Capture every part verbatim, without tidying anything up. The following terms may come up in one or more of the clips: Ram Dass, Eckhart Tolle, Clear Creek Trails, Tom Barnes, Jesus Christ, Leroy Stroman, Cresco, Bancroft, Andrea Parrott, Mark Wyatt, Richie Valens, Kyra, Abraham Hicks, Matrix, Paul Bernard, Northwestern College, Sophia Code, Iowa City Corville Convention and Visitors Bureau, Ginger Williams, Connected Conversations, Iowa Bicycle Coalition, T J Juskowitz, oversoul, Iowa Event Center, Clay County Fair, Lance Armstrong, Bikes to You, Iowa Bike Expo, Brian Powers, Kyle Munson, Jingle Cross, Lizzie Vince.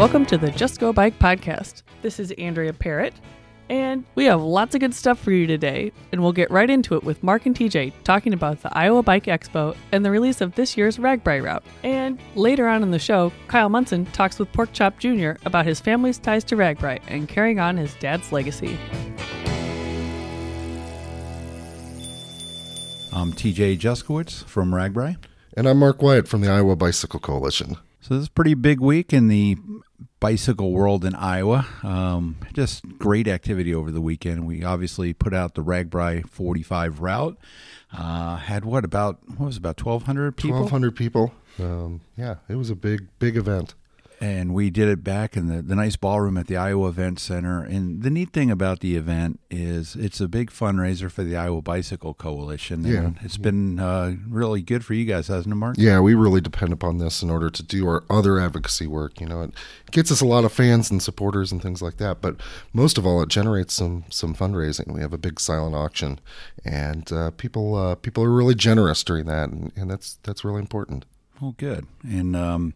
Welcome to the Just Go Bike podcast. This is Andrea Parrott, and we have lots of good stuff for you today, and we'll get right into it with Mark and T J talking about the Iowa Bike Expo and the release of this year's RAGBRAI route. And later on in the show, Kyle Munson talks with Porkchop Junior about his family's ties to RAGBRAI and carrying on his dad's legacy. I'm T J Juskowitz from RAGBRAI. And I'm Mark Wyatt from the Iowa Bicycle Coalition. So this is a pretty big week in the bicycle world in Iowa. Um, just great activity over the weekend. We obviously put out the RAGBRAI forty-five route. Uh, had what, about, what was it, about twelve hundred people? twelve hundred people. Um, yeah, it was a big, big event. And we did it back in the, the nice ballroom at the Iowa Event Center. And the neat thing about the event is it's a big fundraiser for the Iowa Bicycle Coalition. Yeah. And it's been uh, really good for you guys, hasn't it, Mark? Yeah, we really depend upon this in order to do our other advocacy work. You know, it gets us a lot of fans and supporters and things like that. But most of all, it generates some some fundraising. We have a big silent auction. And uh, people uh, people are really generous during that. And, and that's, that's really important. Oh, good. And um,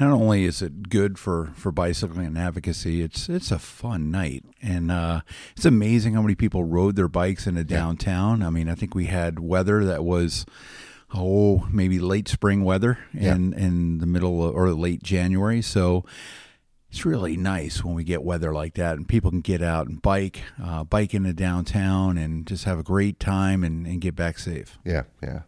not only is it good for, for bicycling and advocacy, it's it's a fun night. And uh, it's amazing how many people rode their bikes into downtown. I mean, I think we had weather that was, oh, maybe late spring weather in, yeah. in the middle of, or late January. So it's really nice when we get weather like that and people can get out and bike, uh, bike into downtown and just have a great time and, and get back safe. Yeah, yeah.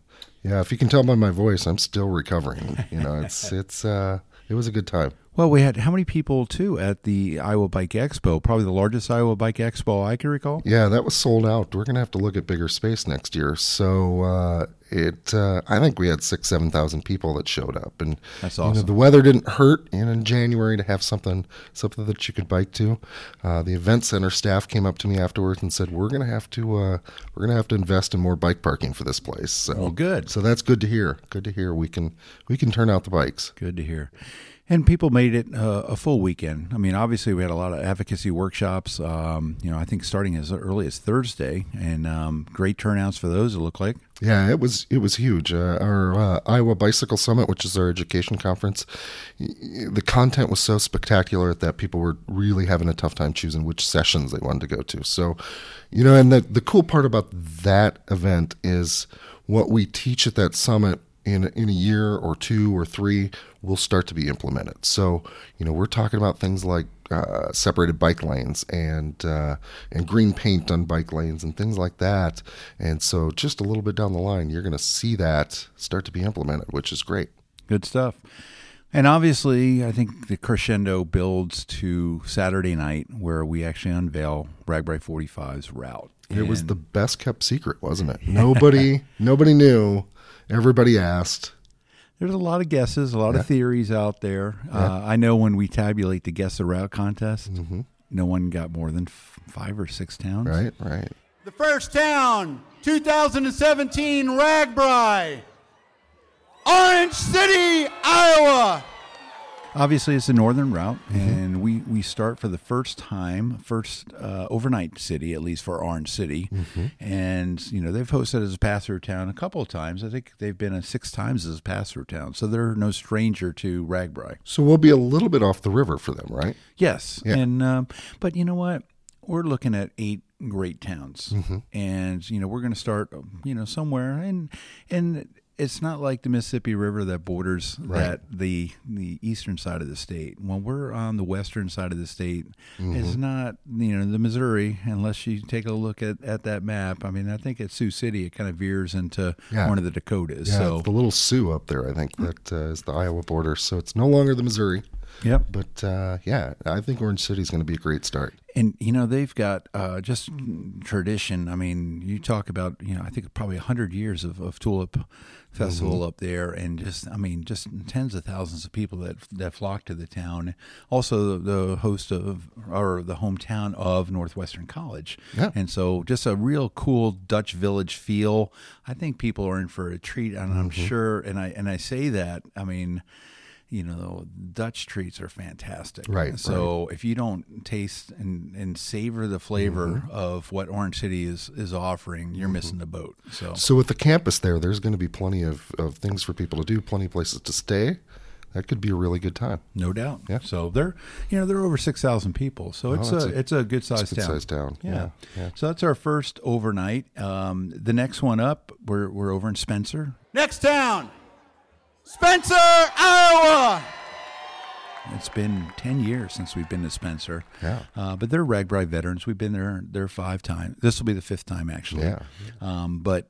Yeah, if you can tell by my voice, I'm still recovering. You know, it's it's uh, it was a good time. Well, we had how many people too at the Iowa Bike Expo? Probably the largest Iowa Bike Expo I can recall. Yeah, that was sold out. We're gonna have to look at bigger space next year. So uh, it, uh, I think we had six, seven thousand people that showed up, and that's awesome. You know, the weather didn't hurt, and in January to have something, something that you could bike to. Uh, the event center staff came up to me afterwards and said, "We're gonna have to, uh, we're gonna have to invest in more bike parking for this place." So well, good. So that's good to hear. Good to hear. We can, we can turn out the bikes. Good to hear. And people made it uh, a full weekend. I mean, obviously, we had a lot of advocacy workshops, um, you know, I think starting as early as Thursday, and um, great turnouts for those, it looked like. Yeah, it was it was huge. Uh, our uh, Iowa Bicycle Summit, which is our education conference, the content was so spectacular that people were really having a tough time choosing which sessions they wanted to go to. So, you know, and the, the cool part about that event is what we teach at that summit in in a year or two or three will start to be implemented. So, you know, we're talking about things like uh, separated bike lanes and uh, and green paint on bike lanes and things like that. And so just a little bit down the line, you're going to see that start to be implemented, which is great. Good stuff. And obviously, I think the crescendo builds to Saturday night where we actually unveil RAGBRAI forty-five's route. It and was the best kept secret, wasn't it? Nobody, nobody knew. Everybody asked. There's a lot of guesses, a lot yeah. of theories out there. Yeah. Uh, I know when we tabulate the Guess the Route contest, mm-hmm. no one got more than f- five or six towns. Right, right. The first town, twenty seventeen RAGBRAI, Orange City, Iowa. Obviously, it's the northern route, mm-hmm. and we, we start for the first time, first uh, overnight city, at least for Orange City. Mm-hmm. And, you know, they've hosted as a pass-through town a couple of times. I think they've been a six times as a pass-through town, so they're no stranger to RAGBRAI. So we'll be a little bit off the river for them, right? Yes. Yeah. And um, but you know what? We're looking at eight great towns, mm-hmm. and, you know, we're going to start, you know, somewhere, and and... It's not like the Mississippi River that borders right. that the the eastern side of the state. When we're on the western side of the state, mm-hmm. it's not, you know, the Missouri, unless you take a look at, at that map. I mean, I think at Sioux City, it kind of veers into yeah. one of the Dakotas. Yeah, so. It's the little Sioux up there, I think, that uh, is the Iowa border. So it's no longer the Missouri. Yep. But, uh, yeah, I think Orange City is going to be a great start. And, you know, they've got uh, just tradition. I mean, you talk about, you know, I think probably one hundred years of, of Tulip Festival mm-hmm. up there. And just, I mean, just tens of thousands of people that that flock to the town. Also, the, the host of, or the hometown of Northwestern College. Yeah. And so just a real cool Dutch village feel. I think people are in for a treat. And I'm mm-hmm. sure, and I and I say that, I mean... You know, Dutch treats are fantastic. Right. So right. if you don't taste and, and savor the flavor mm-hmm. of what Orange City is, is offering, you're mm-hmm. missing the boat. So so with the campus there, there's going to be plenty of, of things for people to do, plenty of places to stay. that could be a really good time. No doubt. Yeah. So they're, you know, they're over six thousand people. So it's oh, a, a it's a good sized town. Good-sized town. Yeah. Yeah. yeah. So that's our first overnight. Um, the next one up, we're we're over in Spencer. Next town, Spencer, Iowa. It's been ten years since we've been to Spencer. Yeah. Uh, but they're RAGBRAI veterans. We've been there there five times. This will be the fifth time, actually. Yeah. Um, but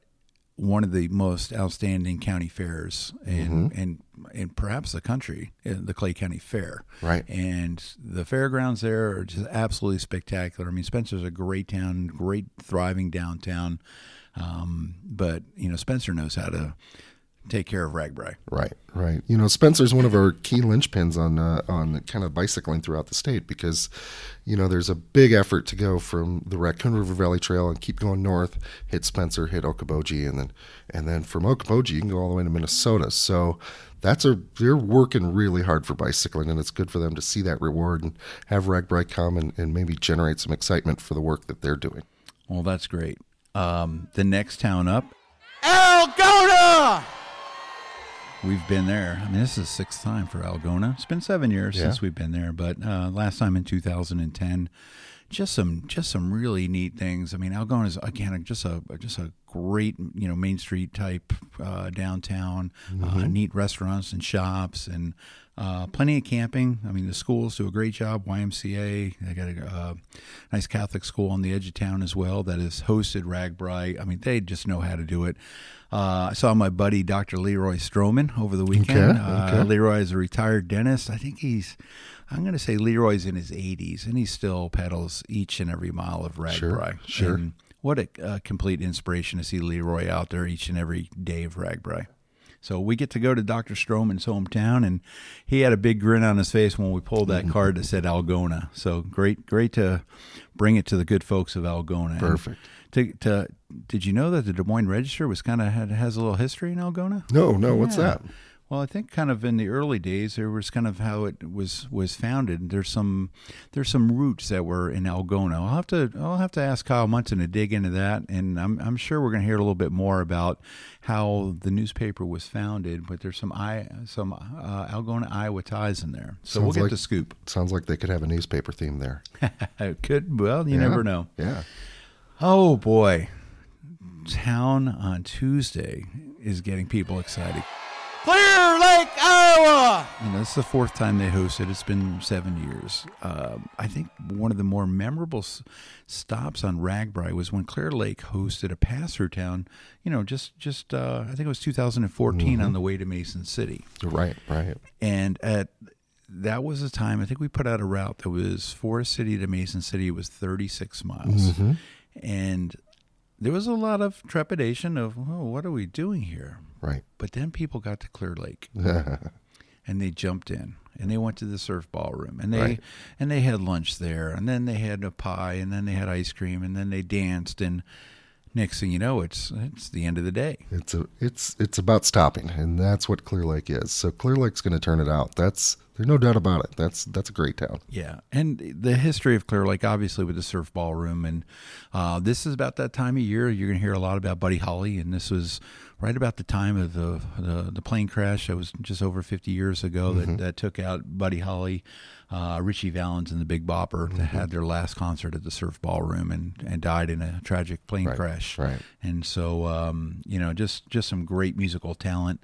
one of the most outstanding county fairs in, mm-hmm. in, in perhaps the country, the Clay County Fair. Right. And the fairgrounds there are just absolutely spectacular. I mean, Spencer's a great town, great thriving downtown. Um, but, you know, Spencer knows how to take care of RAGBRAI. Right, right. You know, Spencer's one of our key linchpins on uh, on kind of bicycling throughout the state because, you know, there's a big effort to go from the Raccoon River Valley Trail and keep going north, hit Spencer, hit Okoboji, and then and then from Okoboji you can go all the way to Minnesota. So that's a they're working really hard for bicycling, and it's good for them to see that reward and have RAGBRAI come and, and maybe generate some excitement for the work that they're doing. Well, that's great. Um, the next town up, Algona. We've been there. I mean, this is the sixth time for Algona. It's been seven years yeah. since we've been there, but uh, last time in two thousand ten, just some just some really neat things. I mean, Algona is again just a just a great you know Main Street type uh, downtown, mm-hmm. uh, neat restaurants and shops and uh, plenty of camping. I mean, the schools do a great job. Y M C A, they got a uh, nice Catholic school on the edge of town as well that has hosted RAGBRAI. I mean, they just know how to do it. Uh, I saw my buddy, Doctor Leroy Stroman, over the weekend. Okay, okay. Uh, Leroy is a retired dentist. I think he's, I'm going to say Leroy's in his eighties, and he still pedals each and every mile of RAGBRAI. Sure, sure. And what a uh, complete inspiration to see Leroy out there each and every day of RAGBRAI. So we get to go to Doctor Stroman's hometown, and he had a big grin on his face when we pulled that card that said Algona. So great, great to bring it to the good folks of Algona. Perfect. To, to, did you know that the Des Moines Register was kind of had, has a little history in Algona? No, no, yeah. What's that? Well, I think kind of in the early days, there was kind of how it was, was founded. There's some there's some roots that were in Algona. I'll have to I'll have to ask Kyle Munson to dig into that, and I'm I'm sure we're going to hear a little bit more about how the newspaper was founded. But there's some I some uh, Algona Iowa ties in there, so sounds we'll get like, the scoop. Sounds like they could have a newspaper theme there. It could. Well, you yeah, never know. Yeah. Oh boy, town on Tuesday is getting people excited. Clear Lake, Iowa! You know, this is the fourth time they hosted. It's been seven years. Uh, I think one of the more memorable s- stops on RAGBRAI was when Clear Lake hosted a pass-through town, you know, just, just uh, I think it was two thousand fourteen mm-hmm. on the way to Mason City. Right, right. And at that was the time, I think we put out a route that was Forest City to Mason City. It was thirty-six miles. Mm-hmm. And there was a lot of trepidation of, oh, what are we doing here? Right. But then people got to Clear Lake and they jumped in and they went to the surf ballroom and they right. and they had lunch there and then they had a pie and then they had ice cream and then they danced and next thing you know it's it's the end of the day. It's a, it's it's about stopping, and that's what Clear Lake is. So Clear Lake's going to turn it out. That's there's no doubt about it. That's that's a great town. Yeah, and the history of Clear Lake, obviously, with the surf ballroom, and uh, this is about that time of year. You're going to hear a lot about Buddy Holly, and this was right about the time of the the, the plane crash that was just over fifty years ago mm-hmm. that, that took out Buddy Holly, uh, Richie Valens, and the Big Bopper mm-hmm. that had their last concert at the surf ballroom and, and died in a tragic plane right. crash. Right. And so, um, you know, just, just some great musical talent.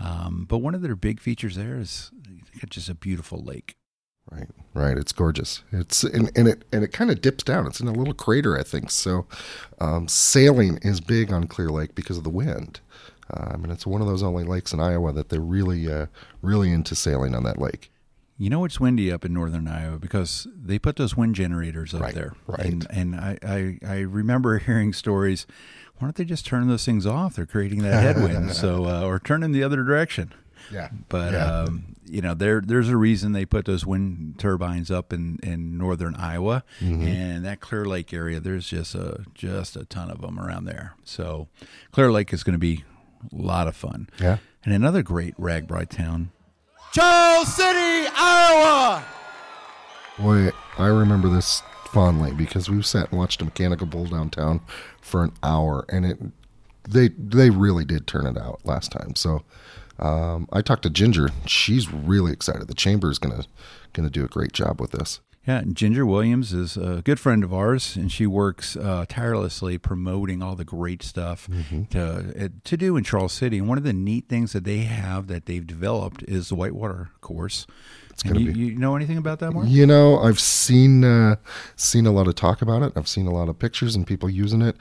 Um, but one of their big features there is it's just a beautiful lake. Right, right. It's gorgeous. It's and, and it and it kind of dips down. It's in a little crater, I think. So um, sailing is big on Clear Lake because of the wind. Um, and it's one of those only lakes in Iowa that they're really, uh, really into sailing on that lake. You know, it's windy up in northern Iowa because they put those wind generators up right, there. Right. And, and I, I, I remember hearing stories. Why don't they just turn those things off? They're creating that headwind. so uh, or turn in the other direction. Yeah. But, yeah. Um, you know, there there's a reason they put those wind turbines up in, in northern Iowa mm-hmm. and that Clear Lake area. There's just a, just a ton of them around there. So Clear Lake is going to be a lot of fun. Yeah. And another great RAGBRAI town, Charles City, Iowa. Boy, I remember this fondly because we sat and watched a mechanical bull downtown for an hour, and it they they really did turn it out last time. So Um, I talked to Ginger. She's really excited. The chamber is gonna gonna do a great job with this. Yeah, and Ginger Williams is a good friend of ours, and she works uh, tirelessly promoting all the great stuff mm-hmm. to to do in Charles City. And one of the neat things that they have that they've developed is the whitewater course. It's gonna you, be. You know anything about that, Mark? You know, I've seen uh, seen a lot of talk about it. I've seen a lot of pictures and people using it.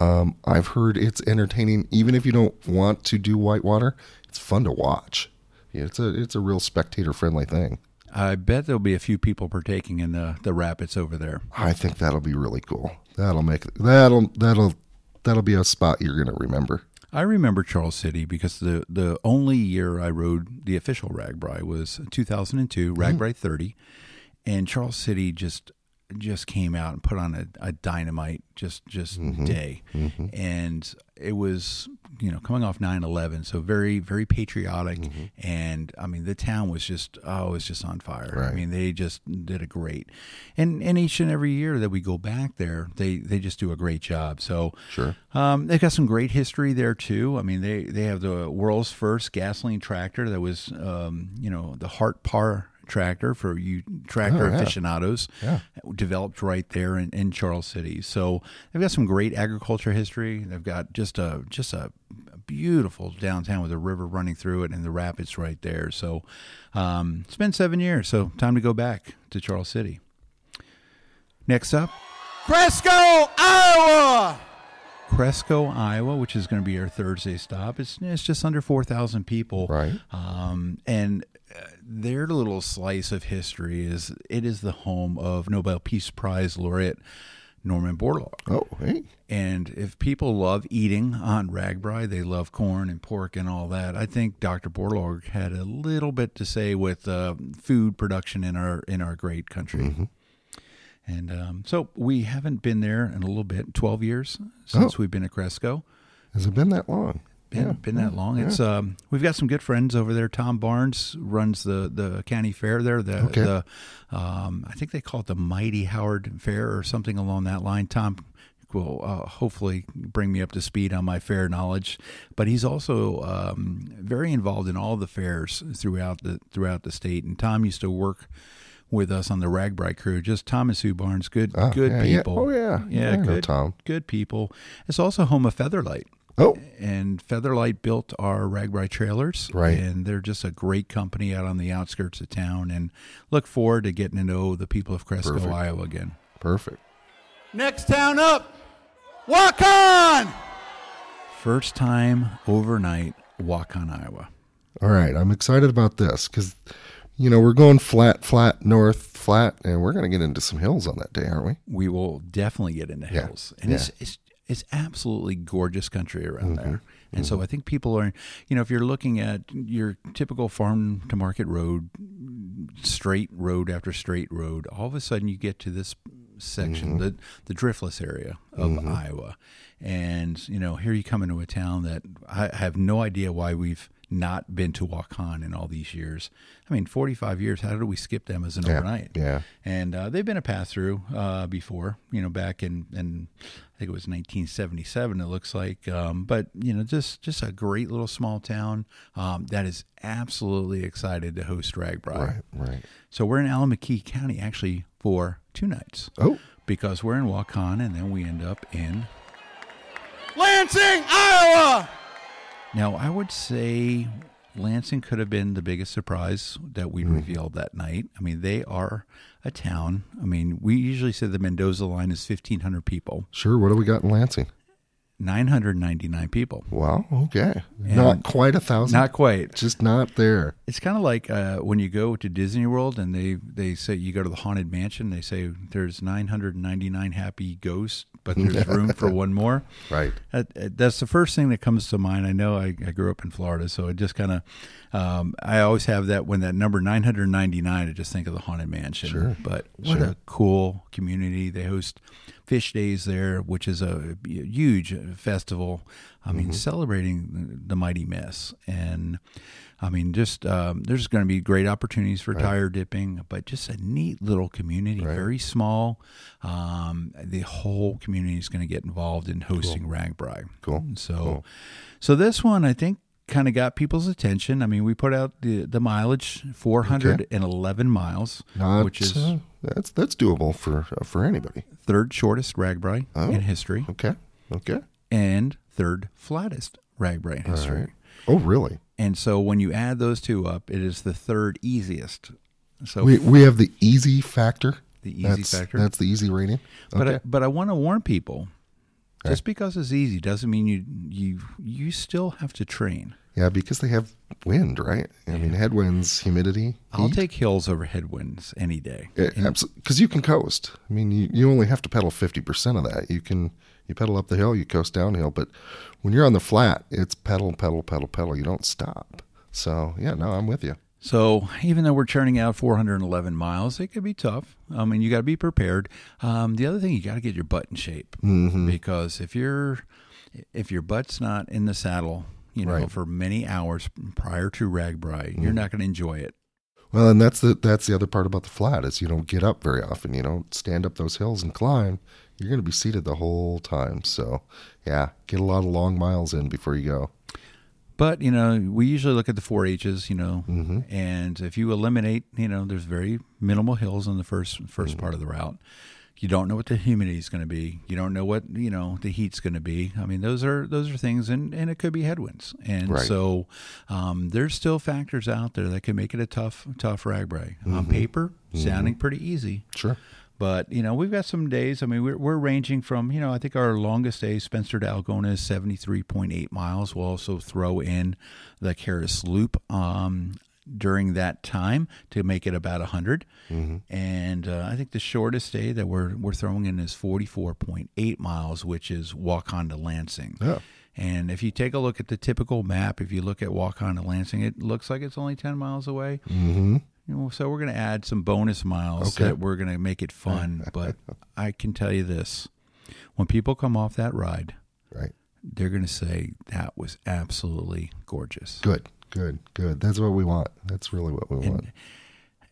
Um, I've heard it's entertaining, even if you don't want to do whitewater. It's fun to watch. Yeah, it's a it's a real spectator friendly thing. I bet there'll be a few people partaking in the, the rapids over there. I think that'll be really cool. That'll make that'll that'll that'll be a spot you're gonna remember. I remember Charles City because the, the only year I rode the official RAGBRAI was two thousand two, mm-hmm. RAGBRAI thirty, and Charles City just just came out and put on a, a dynamite just just mm-hmm. day, mm-hmm. and it was, you know, coming off nine eleven, so very, very patriotic. Mm-hmm. And I mean, the town was just, oh, it was just on fire. Right. I mean, they just did a great, and, and each and every year that we go back there, they, they just do a great job. So sure. Um, they've got some great history there too. I mean, they, they have the world's first gasoline tractor that was, um, you know, the Hart Parr tractor for you tractor oh, yeah. aficionados yeah. developed right there in, in Charles City. So they've got some great agriculture history. They've got just a just a beautiful downtown with a river running through it and the rapids right there. So um, it's been seven years, so time to go back to Charles City. Next up, Cresco, Iowa. Cresco, Iowa, which is going to be our Thursday stop. It's it's just under four thousand people. Right. Um, and their little slice of history is it is the home of Nobel Peace Prize laureate Norman Borlaug. Oh, hey. And if people love eating on RAGBRAI, they love corn and pork and all that. I think Doctor Borlaug had a little bit to say with uh, food production in our in our great country. Mm-hmm. And um, so we haven't been there in a little bit, twelve years since oh. we've been at Cresco. Has it been that long? Been, yeah. been that long. Yeah. It's um, we've got some good friends over there. Tom Barnes runs the, the county fair there. The, okay. the um, I think they call it the Mighty Howard Fair or something along that line. Tom will uh, hopefully bring me up to speed on my fair knowledge, but he's also um, very involved in all the fairs throughout the throughout the state. And Tom used to work with us on the RAGBRAI crew, just Thomas Sue Barnes, good, oh, good yeah, people. Yeah. Oh yeah, yeah, yeah good, no, Tom. Good people. It's also home of Featherlight. Oh, and Featherlight built our RAGBRAI trailers, right? And they're just a great company out on the outskirts of town. And look forward to getting to know the people of Cresco, Perfect. Iowa again. Perfect. Next town up, Waukon. First time overnight, Waukon, Iowa. All right, I'm excited about this because, you know, we're going flat, flat, north, flat, and we're going to get into some hills on that day, aren't we? We will definitely get into hills. Yeah. And yeah. It's, it's it's absolutely gorgeous country around mm-hmm. there. And mm-hmm. so I think people are, you know, if you're looking at your typical farm-to-market road, straight road after straight road, all of a sudden you get to this section, mm-hmm. the, the driftless area of mm-hmm. Iowa. And, you know, here you come into a town that I have no idea why we've not been to Waukon in all these years. I mean, forty-five years, how did we skip them as an yeah, overnight? Yeah. And uh, they've been a pass-through uh, before, you know, back in, in, I think it was nineteen seventy-seven, it looks like. Um, but, you know, just just a great little small town um, that is absolutely excited to host RAGBRAI. Right, right. So we're in Allamakee County, actually, for two nights. Oh. Because we're in Waukon, and then we end up in Lansing, Iowa! Now, I would say Lansing could have been the biggest surprise that we mm. revealed that night. I mean, they are a town. I mean, we usually say the Mendoza line is fifteen hundred people. Sure. What do we got in Lansing? nine hundred ninety-nine people. Wow. Okay. And not quite a thousand. Not quite. Just not there. It's kind of like uh, when you go to Disney World and they, they say you go to the Haunted Mansion, they say there's nine hundred ninety-nine happy ghosts, but there's room for one more. Right. Uh, that's the first thing that comes to mind. I know I, I grew up in Florida, so it just kind of, um, I always have that when that number nine hundred ninety-nine, I just think of the Haunted Mansion. Sure. But what sure. a cool community. They host Fish Days there, which is a huge festival. I mean, mm-hmm. celebrating the mighty mess. And I mean, just um, there's going to be great opportunities for right. tire dipping, but just a neat little community, right. very small. Um, the whole community is going to get involved in hosting cool. RAGBRAI. Cool. So, cool. so this one, I think, kind of got people's attention. I mean, we put out the, the mileage, four hundred eleven okay. miles, Not, which is uh, that's that's doable for uh, for anybody. Third shortest RAGBRAI oh, in history. Okay, okay, and third flattest RAGBRAI in history. Right. Oh, really? And so when you add those two up, it is the third easiest. So we we have the easy factor. The easy that's, factor. That's the easy rating. Okay. But I, but I want to warn people. Just because it's easy doesn't mean you you you still have to train. Yeah, because they have wind, right? I mean, headwinds, humidity. I'll heat. take hills over headwinds any day. Absolutely, because you can coast. I mean, you, you only have to pedal fifty percent of that. You can you pedal up the hill, you coast downhill, but when you're on the flat, it's pedal, pedal, pedal, pedal. You don't stop. So yeah, no, I'm with you. So even though we're churning out four hundred eleven miles, it could be tough. I mean, you got to be prepared. Um, the other thing, you got to get your butt in shape mm-hmm. because if you're if your butt's not in the saddle, you know, right. for many hours prior to RAGBRAI, mm-hmm. you're not going to enjoy it. Well, and that's the that's the other part about the flat is you don't get up very often. You don't stand up those hills and climb. You're going to be seated the whole time. So yeah, get a lot of long miles in before you go. But, you know, we usually look at the four H's, you know, mm-hmm. and if you eliminate, you know, there's very minimal hills in the first first mm-hmm. part of the route. You don't know what the humidity is going to be. You don't know what, you know, the heat's going to be. I mean, those are those are things, and, and it could be headwinds. And right. so um, there's still factors out there that can make it a tough, tough RAGBRAI. Mm-hmm. On paper, mm-hmm. sounding pretty easy. Sure. But, you know, we've got some days. I mean, we're, we're ranging from, you know, I think our longest day, Spencer to Algona, is seventy-three point eight miles. We'll also throw in the Karis Loop um, during that time to make it about one hundred. Mm-hmm. And uh, I think the shortest day that we're we're throwing in is forty-four point eight miles, which is Waukon to Lansing. Yeah. And if you take a look at the typical map, if you look at Waukon to Lansing, it looks like it's only ten miles away. Mm-hmm. So we're going to add some bonus miles okay. that we're going to make it fun. But I can tell you this, when people come off that ride, right, they're going to say, that was absolutely gorgeous. Good, good, good. That's what we want. That's really what we and, want.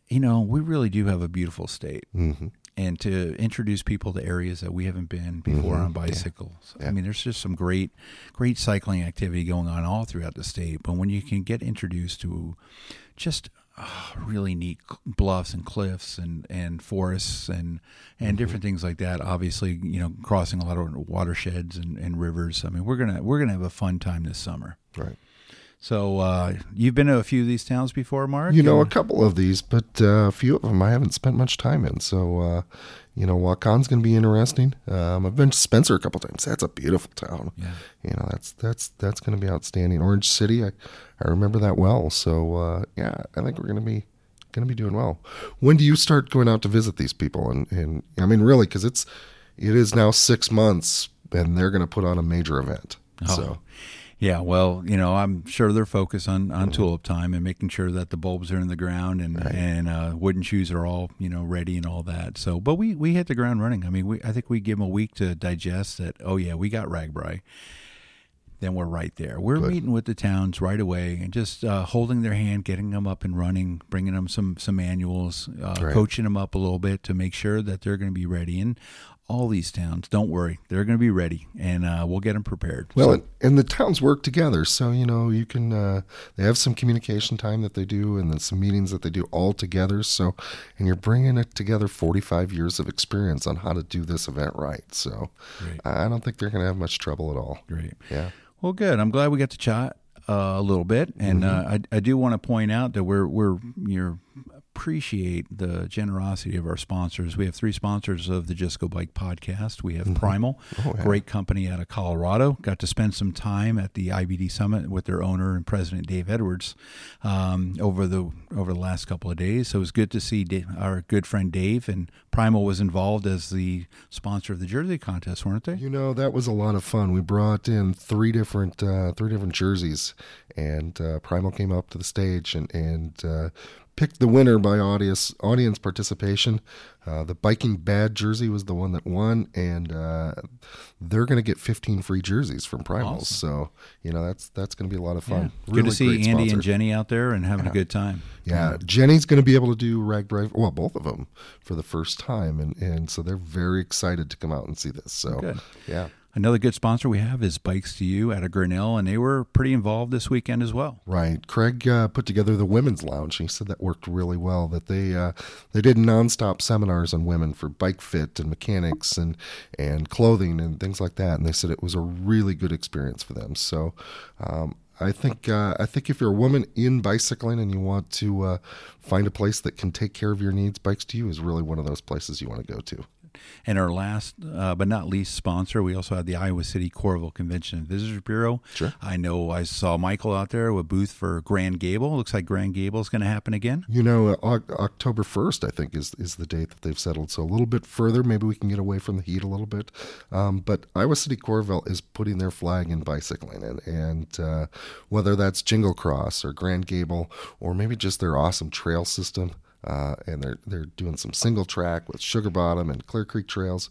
You know, we really do have a beautiful state. Mm-hmm. And to introduce people to areas that we haven't been before mm-hmm. on bicycles. Yeah. Yeah. I mean, there's just some great, great cycling activity going on all throughout the state. But when you can get introduced to just oh, really neat bluffs and cliffs and, and forests and, and mm-hmm. different things like that. Obviously, you know, crossing a lot of watersheds and, and rivers. I mean, we're gonna we're gonna have a fun time this summer. Right. So uh, you've been to a few of these towns before, Mark? You know, or? a couple of these, but uh, a few of them I haven't spent much time in. So, uh, you know, Waukon's going to be interesting. Um, I've been to Spencer a couple times. That's a beautiful town. Yeah. You know, that's that's that's going to be outstanding. Orange City, I, I remember that well. So, uh, yeah, I think we're going to be going to be doing well. When do you start going out to visit these people? And, and I mean, really, because it's it is now six months, and they're going to put on a major event. Oh. So. Yeah, well, you know, I'm sure they're focused on, on mm-hmm. tulip time and making sure that the bulbs are in the ground and right. and uh, wooden shoes are all, you know, ready and all that. So, but we, we hit the ground running. I mean, we I think we give them a week to digest that. Oh yeah, we got RAGBRAI. Then we're right there. We're Good. meeting with the towns right away and just uh, holding their hand, getting them up and running, bringing them some some manuals, uh, right. coaching them up a little bit to make sure that they're going to be ready. And all these towns, don't worry, they're going to be ready, and uh, we'll get them prepared. Well, so, and, and the towns work together, so you know you can. Uh, they have some communication time that they do, and then some meetings that they do all together. So, and you're bringing it together, forty-five years of experience on how to do this event right. So, Great. I don't think they're going to have much trouble at all. Great. Yeah. Well, good. I'm glad we got to chat uh, a little bit, and mm-hmm. uh, I, I do want to point out that we're we're you're. appreciate the generosity of our sponsors. We have three sponsors of the Just Go Bike podcast. We have mm-hmm. Primal, oh, yeah. great company out of Colorado. Got to spend some time at the I B D Summit with their owner and president, Dave Edwards, um, over the over the last couple of days. So it was good to see Dave, our good friend Dave, and Primal was involved as the sponsor of the jersey contest, weren't they? You know, that was a lot of fun. We brought in three different uh, three different jerseys, and uh, Primal came up to the stage and and. Uh, picked the winner by audience audience participation. Uh, the Biking Bad jersey was the one that won, and uh, they're going to get fifteen free jerseys from Primals. Awesome. So, you know, that's that's going to be a lot of fun. Yeah. Good really to see Andy sponsor. and Jenny out there and having yeah. a good time. Yeah, yeah. Jenny's going to be able to do RAGBRAI, well, both of them, for the first time, and, and so they're very excited to come out and see this. So, good. yeah. I Another good sponsor we have is Bikes to You out of Grinnell, and they were pretty involved this weekend as well. Right. Craig uh, put together the Women's Lounge, and he said that worked really well, that they uh, they did nonstop seminars on women for bike fit and mechanics and, and clothing and things like that, and they said it was a really good experience for them. So um, I think uh, I think if you're a woman in bicycling and you want to uh, find a place that can take care of your needs, Bikes to You is really one of those places you want to go to. And our last, uh, but not least, sponsor, we also had the Iowa City Corville Convention and Visitors Bureau. Sure. I know I saw Michael out there with a booth for Grand Gable. Looks like Grand Gable is going to happen again. You know, uh, October first, I think, is, is the date that they've settled. So a little bit further, maybe we can get away from the heat a little bit. Um, but Iowa City Corville is putting their flag in bicycling. And, and uh, whether that's Jingle Cross or Grand Gable or maybe just their awesome trail system, Uh, and they're they're doing some single track with Sugar Bottom and Clear Creek Trails.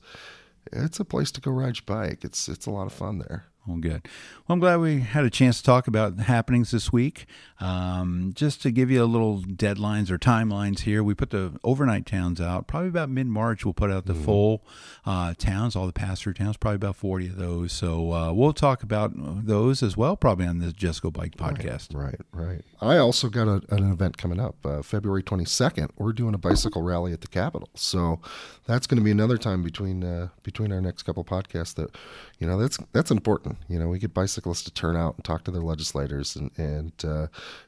It's a place to go ride your bike. It's it's a lot of fun there. Well, good. Well, I'm glad we had a chance to talk about happenings this week. Um, just to give you a little deadlines or timelines here, we put the overnight towns out. Probably about mid-March, we'll put out the mm-hmm. full uh, towns, all the pass-through towns, probably about forty of those. So uh, we'll talk about those as well, probably on the Just Go Bike podcast. Right, right, right. I also got a, an event coming up, uh, February twenty-second. We're doing a bicycle rally at the Capitol. So that's going to be another time between uh, between our next couple podcasts that, you know, that's that's important. You know, we get bicyclists to turn out and talk to their legislators and, and uh,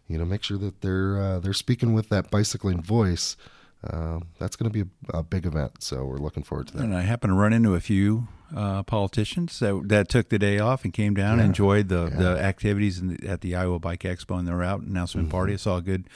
you know, make sure that they're uh, they're speaking with that bicycling voice. Uh, that's going to be a, a big event, so we're looking forward to that. And I happened to run into a few uh, politicians that, that took the day off and came down yeah. and enjoyed the, yeah. the activities in the, at the Iowa Bike Expo and the route announcement mm-hmm. party. I saw good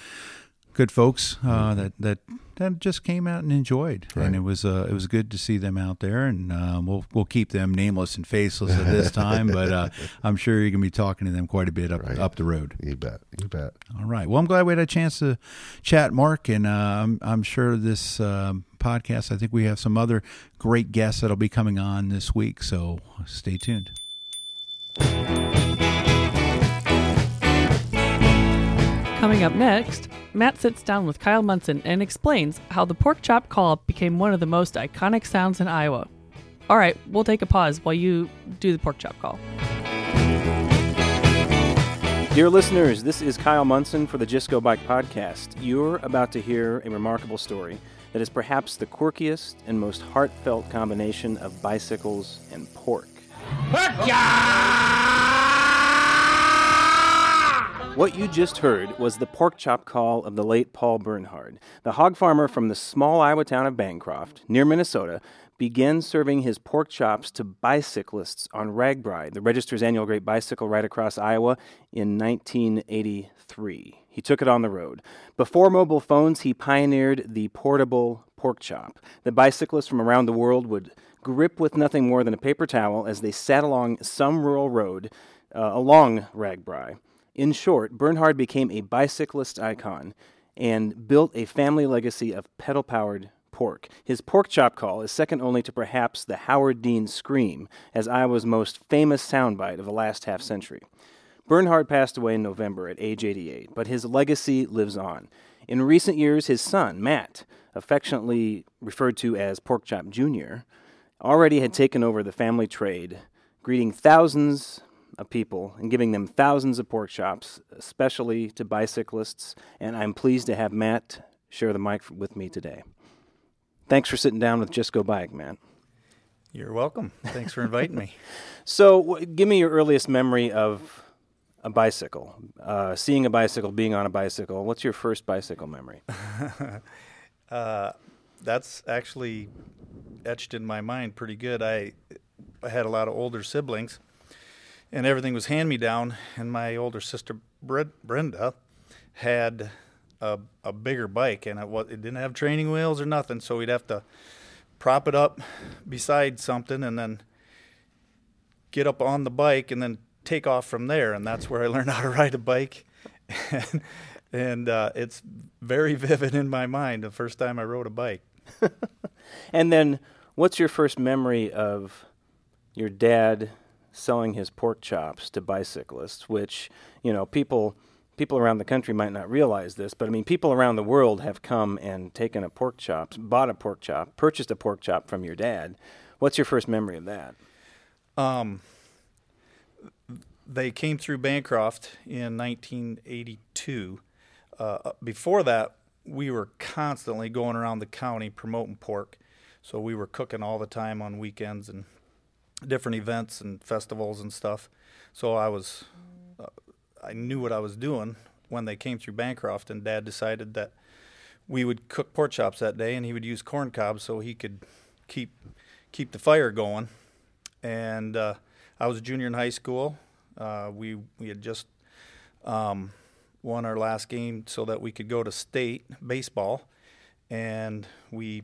good folks uh, that, that that just came out and enjoyed, right. and it was uh, it was good to see them out there. And uh, we'll we'll keep them nameless and faceless at this time, but uh, I'm sure you're gonna be talking to them quite a bit up right. up the road. You bet, you bet. All right. Well, I'm glad we had a chance to chat, Mark, and uh, I'm I'm sure this um, podcast. I think we have some other great guests that'll be coming on this week, so stay tuned. Coming up next, Matt sits down with Kyle Munson and explains how the Porkchop call-up became one of the most iconic sounds in Iowa. All right, we'll take a pause while you do the Porkchop call. Dear listeners, this is Kyle Munson for the Just Go Bike podcast. You're about to hear a remarkable story that is perhaps the quirkiest and most heartfelt combination of bicycles and pork. Porkchop! What you just heard was the Porkchop call of the late Paul Bernard. The hog farmer from the small Iowa town of Bancroft, near Minnesota, began serving his pork chops to bicyclists on RAGBRAI, the Register's annual great bicycle ride across Iowa, in nineteen eighty-three. He took it on the road. Before mobile phones, he pioneered the portable pork chop. The bicyclists from around the world would grip with nothing more than a paper towel as they sat along some rural road uh, along RAGBRAI. In short, Bernard became a bicyclist icon and built a family legacy of pedal-powered pork. His Porkchop call is second only to perhaps the Howard Dean Scream, as Iowa's most famous soundbite of the last half century. Bernard passed away in November at age eighty-eight, but his legacy lives on. In recent years, his son, Matt, affectionately referred to as Porkchop Junior, already had taken over the family trade, greeting thousands of people and giving them thousands of pork chops, especially to bicyclists, and I'm pleased to have Matt share the mic with me today. Thanks for sitting down with Just Go Bike, Matt. You're welcome. Thanks for inviting me. So w- give me your earliest memory of a bicycle, uh, seeing a bicycle, being on a bicycle. What's your first bicycle memory? uh, that's actually etched in my mind pretty good. I, I had a lot of older siblings, and everything was hand-me-down, and my older sister Brenda had a, a bigger bike, and it, was, it didn't have training wheels or nothing, so we'd have to prop it up beside something and then get up on the bike and then take off from there, and that's where I learned how to ride a bike. And, and uh, it's very vivid in my mind, the first time I rode a bike. And then what's your first memory of your dad selling his pork chops to bicyclists, which, you know, people people around the country might not realize this, but I mean, people around the world have come and taken a pork chop, bought a pork chop, purchased a pork chop from your dad. What's your first memory of that? Um, they came through Bancroft in nineteen eighty-two. Uh, before that, we were constantly going around the county promoting pork. So we were cooking all the time on weekends and different events and festivals and stuff. So I was, uh, I knew what I was doing when they came through Bancroft, and Dad decided that we would cook pork chops that day, and he would use corn cobs so he could keep keep the fire going. And uh, I was a junior in high school. Uh, we we had just um, won our last game so that we could go to state baseball, and we.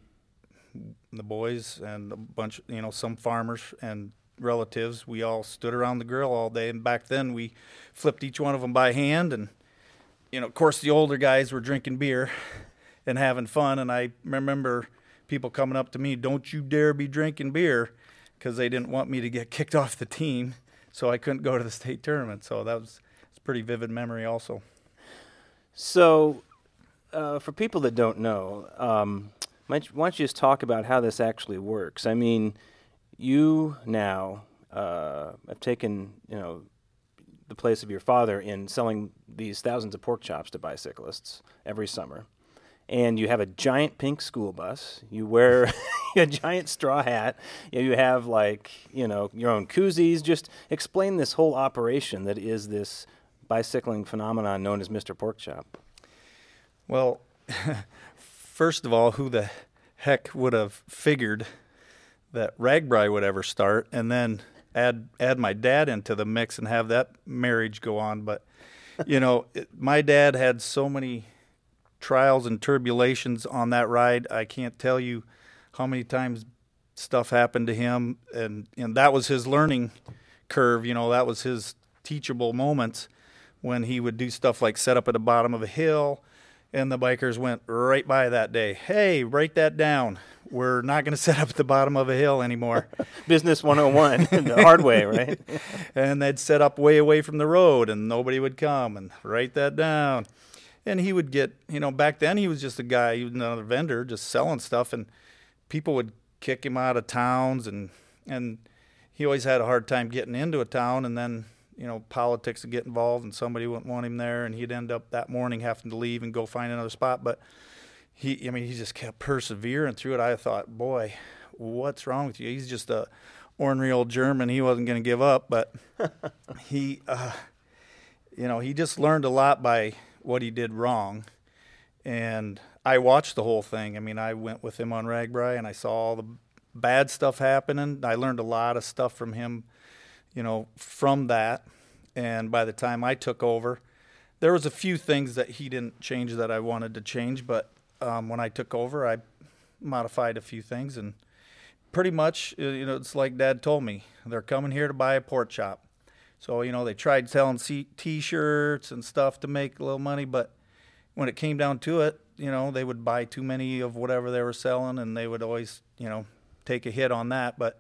The boys and a bunch, you know, some farmers and relatives, we all stood around the grill all day. And back then we flipped each one of them by hand. And, you know, of course, the older guys were drinking beer and having fun. And I remember people coming up to me, "Don't you dare be drinking beer," because they didn't want me to get kicked off the team. So I couldn't go to the state tournament. So that was, it's a pretty vivid memory also. So uh, for people that don't know, um, why don't you just talk about how this actually works? I mean, you now uh, have taken, you know, the place of your father in selling these thousands of pork chops to bicyclists every summer, and you have a giant pink school bus. You wear a giant straw hat. You have, like, you know, your own koozies. Just explain this whole operation that is this bicycling phenomenon known as Mister Porkchop. Well... First of all, who the heck would have figured that RAGBRAI would ever start, and then add add my dad into the mix and have that marriage go on? But, you know, it, my dad had so many trials and tribulations on that ride. I can't tell you how many times stuff happened to him, and, and that was his learning curve. You know, that was his teachable moments when he would do stuff like set up at the bottom of a hill. And the bikers went right by that day. "Hey, write that down. We're not going to set up at the bottom of a hill anymore." Business one oh one, the hard way, right? And they'd set up way away from the road, and nobody would come, and write that down. And he would get, you know, back then he was just a guy, he was another vendor, just selling stuff, and people would kick him out of towns, and, and he always had a hard time getting into a town, and then... you know, politics would get involved and somebody wouldn't want him there, and he'd end up that morning having to leave and go find another spot. But he, I mean, he just kept persevering through it. I thought, boy, what's wrong with you? He's just a ornery old German. He wasn't going to give up, but he, uh, you know, he just learned a lot by what he did wrong. And I watched the whole thing. I mean, I went with him on RAGBRAI, and I saw all the bad stuff happening. I learned a lot of stuff from him, you know, from that. And by the time I took over, there was a few things that he didn't change that I wanted to change, but um, when I took over, I modified a few things, and pretty much, you know, it's like Dad told me, they're coming here to buy a pork chop. So, you know, they tried selling t-shirts and stuff to make a little money, but when it came down to it, you know, they would buy too many of whatever they were selling, and they would always, you know, take a hit on that. But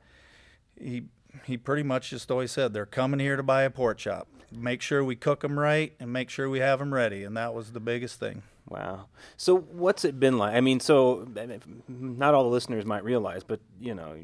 he... He pretty much just always said, they're coming here to buy a pork chop. Make sure we cook them right and make sure we have them ready. And that was the biggest thing. Wow. So what's it been like? I mean, so not all the listeners might realize, but, you know,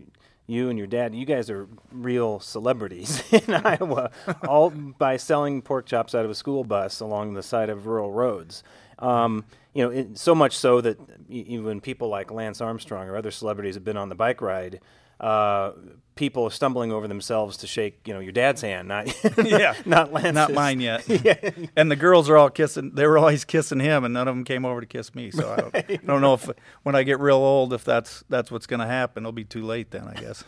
you and your dad, you guys are real celebrities in Iowa, all by selling pork chops out of a school bus along the side of rural roads. Um, you know, it, so much so that even people like Lance Armstrong or other celebrities have been on the bike ride, Uh, people are stumbling over themselves to shake, you know, your dad's hand, not yeah, not Lance's. Not mine yet. Yeah. And the girls are all kissing. They were always kissing him, and none of them came over to kiss me. So I don't, I don't know if when I get real old, if that's that's what's going to happen. It'll be too late then, I guess.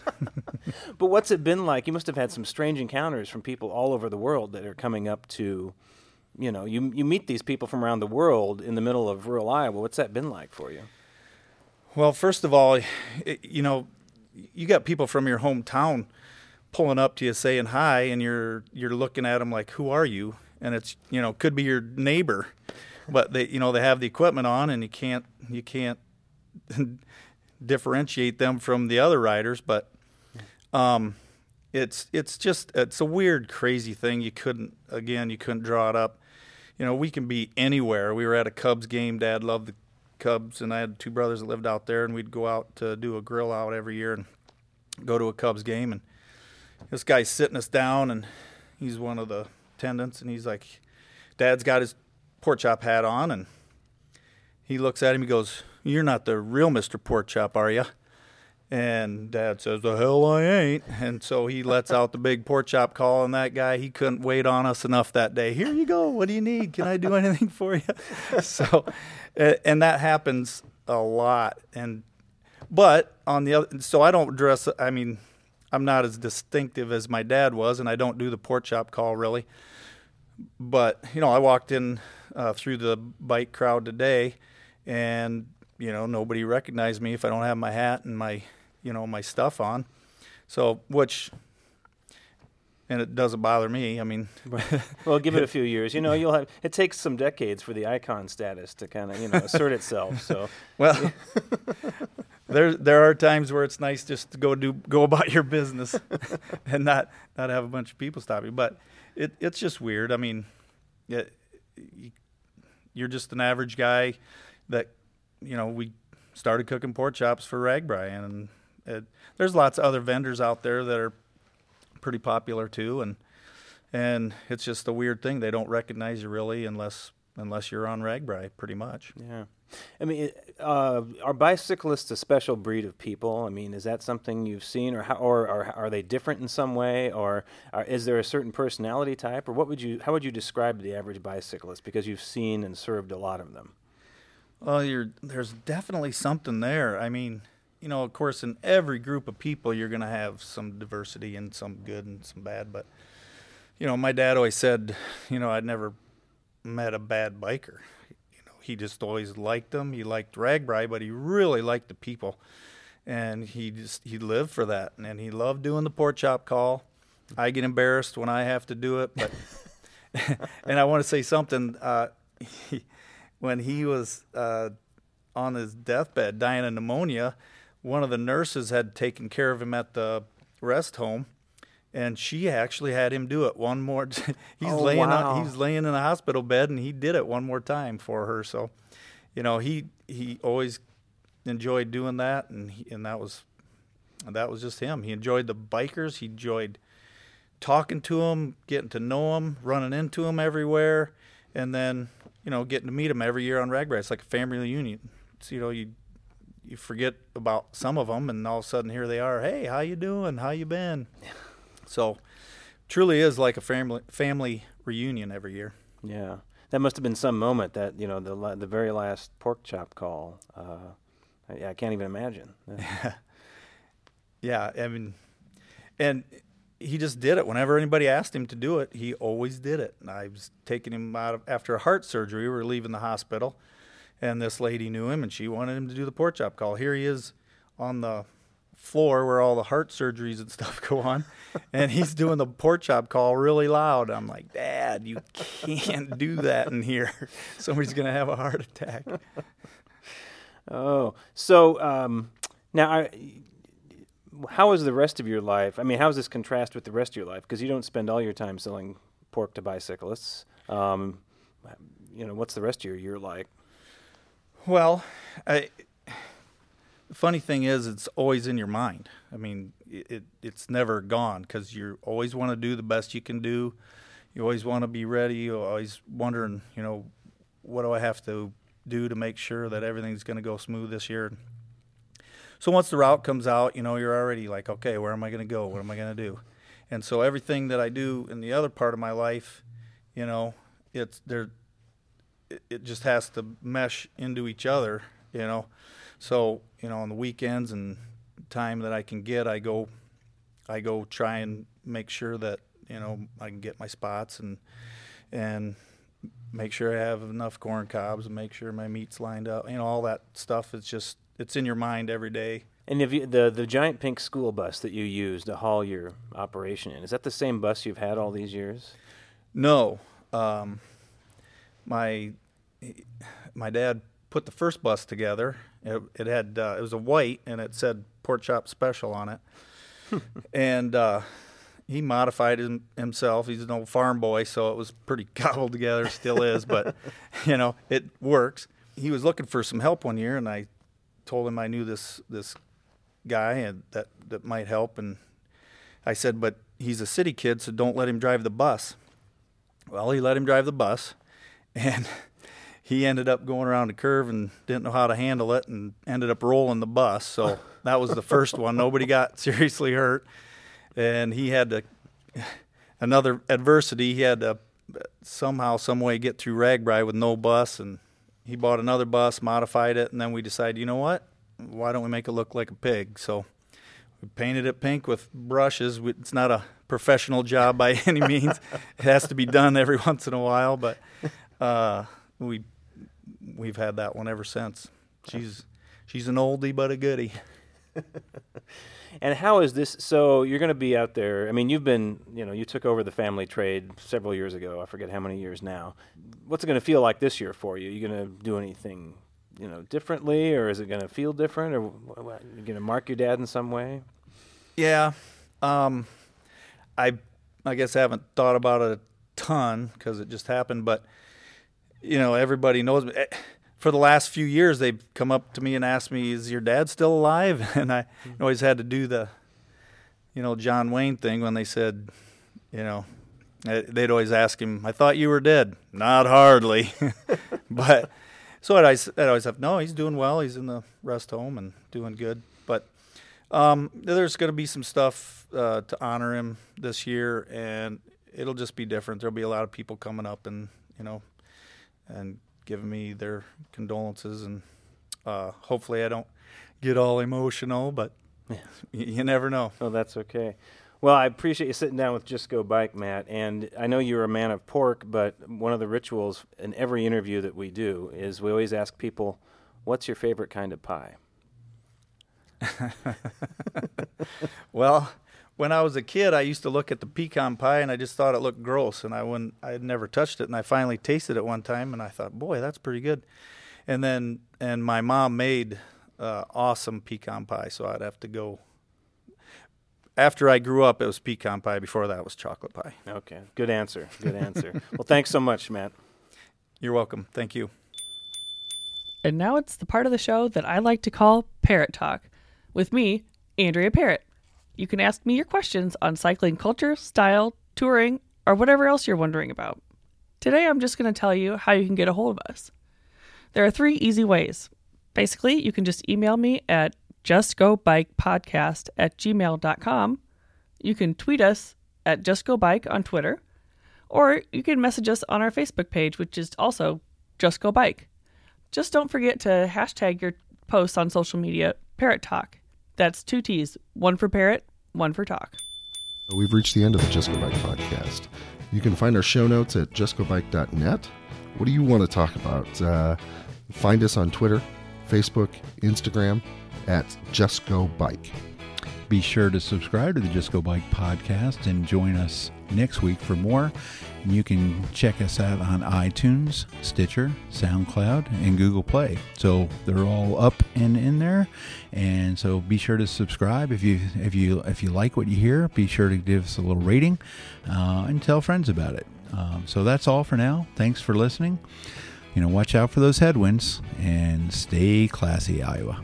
But what's it been like? You must have had some strange encounters from people all over the world that are coming up to, you know, you you meet these people from around the world in the middle of rural Iowa. What's that been like for you? Well, first of all, it, you know. You got people from your hometown pulling up to you saying hi, and you're you're looking at them like, who are you? And it's, you know, could be your neighbor, but they, you know, they have the equipment on, and you can't you can't differentiate them from the other riders. But um, it's it's just it's a weird, crazy thing. You couldn't again you couldn't draw it up. You know, we can be anywhere. We were at a Cubs game. Dad loved the Cubs, and I had two brothers that lived out there, and we'd go out to do a grill out every year and go to a Cubs game. And this guy's sitting us down, and he's one of the attendants, and he's like, Dad's got his Porkchop hat on, and he looks at him, he goes, "You're not the real Mister Porkchop, are you?" And Dad says, "The hell I ain't." And so he lets out the big Porkchop call, and that guy, he couldn't wait on us enough that day. "Here you go. What do you need? Can I do anything for you?" So, and that happens a lot. And but on the other, so I don't dress, I mean, I'm not as distinctive as my dad was, and I don't do the Porkchop call really. But, you know, I walked in uh, through the bike crowd today, and, you know, nobody recognized me if I don't have my hat and my, you know, my stuff on. So, which, and it doesn't bother me. I mean, well, give it a few years. You know, you'll have, it takes some decades for the icon status to kind of, you know, assert itself. So, well, there there are times where it's nice just to go do go about your business and not not have a bunch of people stop you. But it it's just weird. I mean, it, you're just an average guy that, you know, we started cooking Porkchops for RAGBRAI, and it, there's lots of other vendors out there that are pretty popular too, and and it's just a weird thing. They don't recognize you really unless unless you're on RAGBRAI, pretty much. Yeah. I mean, uh, are bicyclists a special breed of people? I mean, is that something you've seen, or how, or, or are they different in some way, or are, is there a certain personality type, or what would you, how would you describe the average bicyclist, because you've seen and served a lot of them? Well, you're, there's definitely something there. I mean, you know, of course, in every group of people, you're going to have some diversity and some good and some bad. But, you know, my dad always said, you know, I'd never met a bad biker. You know, he just always liked them. He liked RAGBRAI, but he really liked the people. And he just, he lived for that. And he loved doing the Porkchop call. I get embarrassed when I have to do it. But and I want to say something. Uh, he, when he was uh, on his deathbed dying of pneumonia, one of the nurses had taken care of him at the rest home, and she actually had him do it one more time. He's oh, laying wow. on, he's laying in a hospital bed, and he did it one more time for her. So, you know, he he always enjoyed doing that, and he, and that was that was just him. He enjoyed the bikers. He enjoyed talking to them, getting to know them, running into them everywhere, and then, you know, getting to meet them every year on RAGBRAI. It's like a family reunion. It's, you know, you you forget about some of them, and all of a sudden here they are. Hey, how you doing? How you been? So, truly is like a family family reunion every year. Yeah, that must have been some moment that, you know, the the very last Porkchop call. Uh, I, I can't even imagine. Yeah. yeah, I mean, and. He just did it. Whenever anybody asked him to do it, he always did it. And I was taking him out of, after a heart surgery. We were leaving the hospital, and this lady knew him, and she wanted him to do the Porkchop call. Here he is on the floor where all the heart surgeries and stuff go on, and he's doing the Porkchop call really loud. I'm like, Dad, you can't do that in here. Somebody's going to have a heart attack. Oh, so um, now I... How is the rest of your life? I mean, how does this contrast with the rest of your life? Because you don't spend all your time selling pork to bicyclists. Um, you know, what's the rest of your year like? Well, I, the funny thing is, it's always in your mind. I mean, it, it it's never gone, because you always want to do the best you can do. You always want to be ready. You're always wondering, you know, what do I have to do to make sure that everything's going to go smooth this year? So once the route comes out, you know, you're already like, okay, where am I going to go? What am I going to do? And so everything that I do in the other part of my life, you know, it's there. It, it just has to mesh into each other, you know. So, you know, on the weekends and time that I can get, I go, I go try and make sure that, you know, I can get my spots and and make sure I have enough corn cobs and make sure my meat's lined up. You know, all that stuff. It's just. It's in your mind every day. And if you, the the giant pink school bus that you use to haul your operation in, is that the same bus you've had all these years? No, um, my my dad put the first bus together. It, it had uh, it was a white, and it said Porkchop Special on it. And uh, he modified him, himself. He's an old farm boy, so it was pretty cobbled together. Still is, but you know, it works. He was looking for some help one year, and I told him I knew this this guy and that that might help, and I said, but he's a city kid, so don't let him drive the bus. Well, he let him drive the bus, and he ended up going around a curve and didn't know how to handle it and ended up rolling the bus. So that was the first one. Nobody got seriously hurt. And he had to, another adversity, he had to somehow, some way get through RAGBRAI with no bus. And he bought another bus, modified it, and then we decided, you know what? Why don't we make it look like a pig? So we painted it pink with brushes. We, it's not a professional job by any means. It has to be done every once in a while, but uh, we, we've had that one ever since. She's she's an oldie but a goodie. And how is this? So you're going to be out there. I mean, you've been, you know, you took over the family trade several years ago. I forget how many years now. What's it going to feel like this year for you? Are you going to do anything, you know, differently, or is it going to feel different, or are you going to mark your dad in some way? Yeah. Um, I, I guess I haven't thought about it a ton because it just happened, but you know, everybody knows me. For the last few years, they've come up to me and asked me, is your dad still alive? And I mm-hmm. always had to do the, you know, John Wayne thing when they said, you know, they'd always ask him, I thought you were dead. Not hardly. But so I'd always, I'd always have, no, he's doing well. He's in the rest home and doing good. But um, there's going to be some stuff uh, to honor him this year, and it'll just be different. There'll be a lot of people coming up and, you know, and giving me their condolences. And uh, hopefully I don't get all emotional, but yeah. You never know. Oh, that's okay. Well, I appreciate you sitting down with Just Go Bike, Matt, and I know you're a man of pork, but one of the rituals in every interview that we do is we always ask people, what's your favorite kind of pie? Well, when I was a kid, I used to look at the pecan pie, and I just thought it looked gross, and I wouldn't, I had never touched it, and I finally tasted it one time, and I thought, boy, that's pretty good. And then, and my mom made uh, awesome pecan pie, so I'd have to go. After I grew up, it was pecan pie. Before that, it was chocolate pie. Okay. Good answer. Good answer. Well, thanks so much, Matt. You're welcome. Thank you. And now it's the part of the show that I like to call Parrot Talk. With me, Andrea Parrott. You can ask me your questions on cycling culture, style, touring, or whatever else you're wondering about. Today, I'm just going to tell you how you can get a hold of us. There are three easy ways. Basically, you can just email me at justgobikepodcast at gmail dot com. You can tweet us at justgobike on Twitter, or you can message us on our Facebook page, which is also Just Go Bike. Just don't forget to hashtag your posts on social media, Parrot Talk. That's two T's, one for parrot, one for talk. We've reached the end of the Just Go Bike podcast. You can find our show notes at just go bike dot net. What do you want to talk about? Uh, find us on Twitter, Facebook, Instagram, at Just Go Bike. Be sure to subscribe to the Just Go Bike podcast and join us next week for more. And you can check us out on iTunes, Stitcher, SoundCloud, and Google Play. So they're all up and in there. And so be sure to subscribe if you if you if you like what you hear. Be sure to give us a little rating uh, and tell friends about it. Um, so that's all for now. Thanks for listening. You know, watch out for those headwinds and stay classy, Iowa.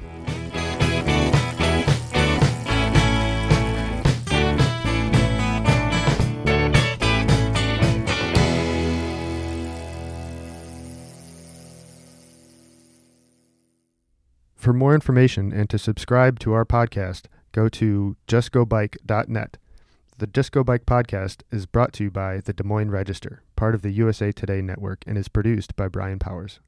For more information and to subscribe to our podcast, go to just go bike dot net. The Just Go Bike podcast is brought to you by the Des Moines Register, part of the U S A Today network, and is produced by Brian Powers.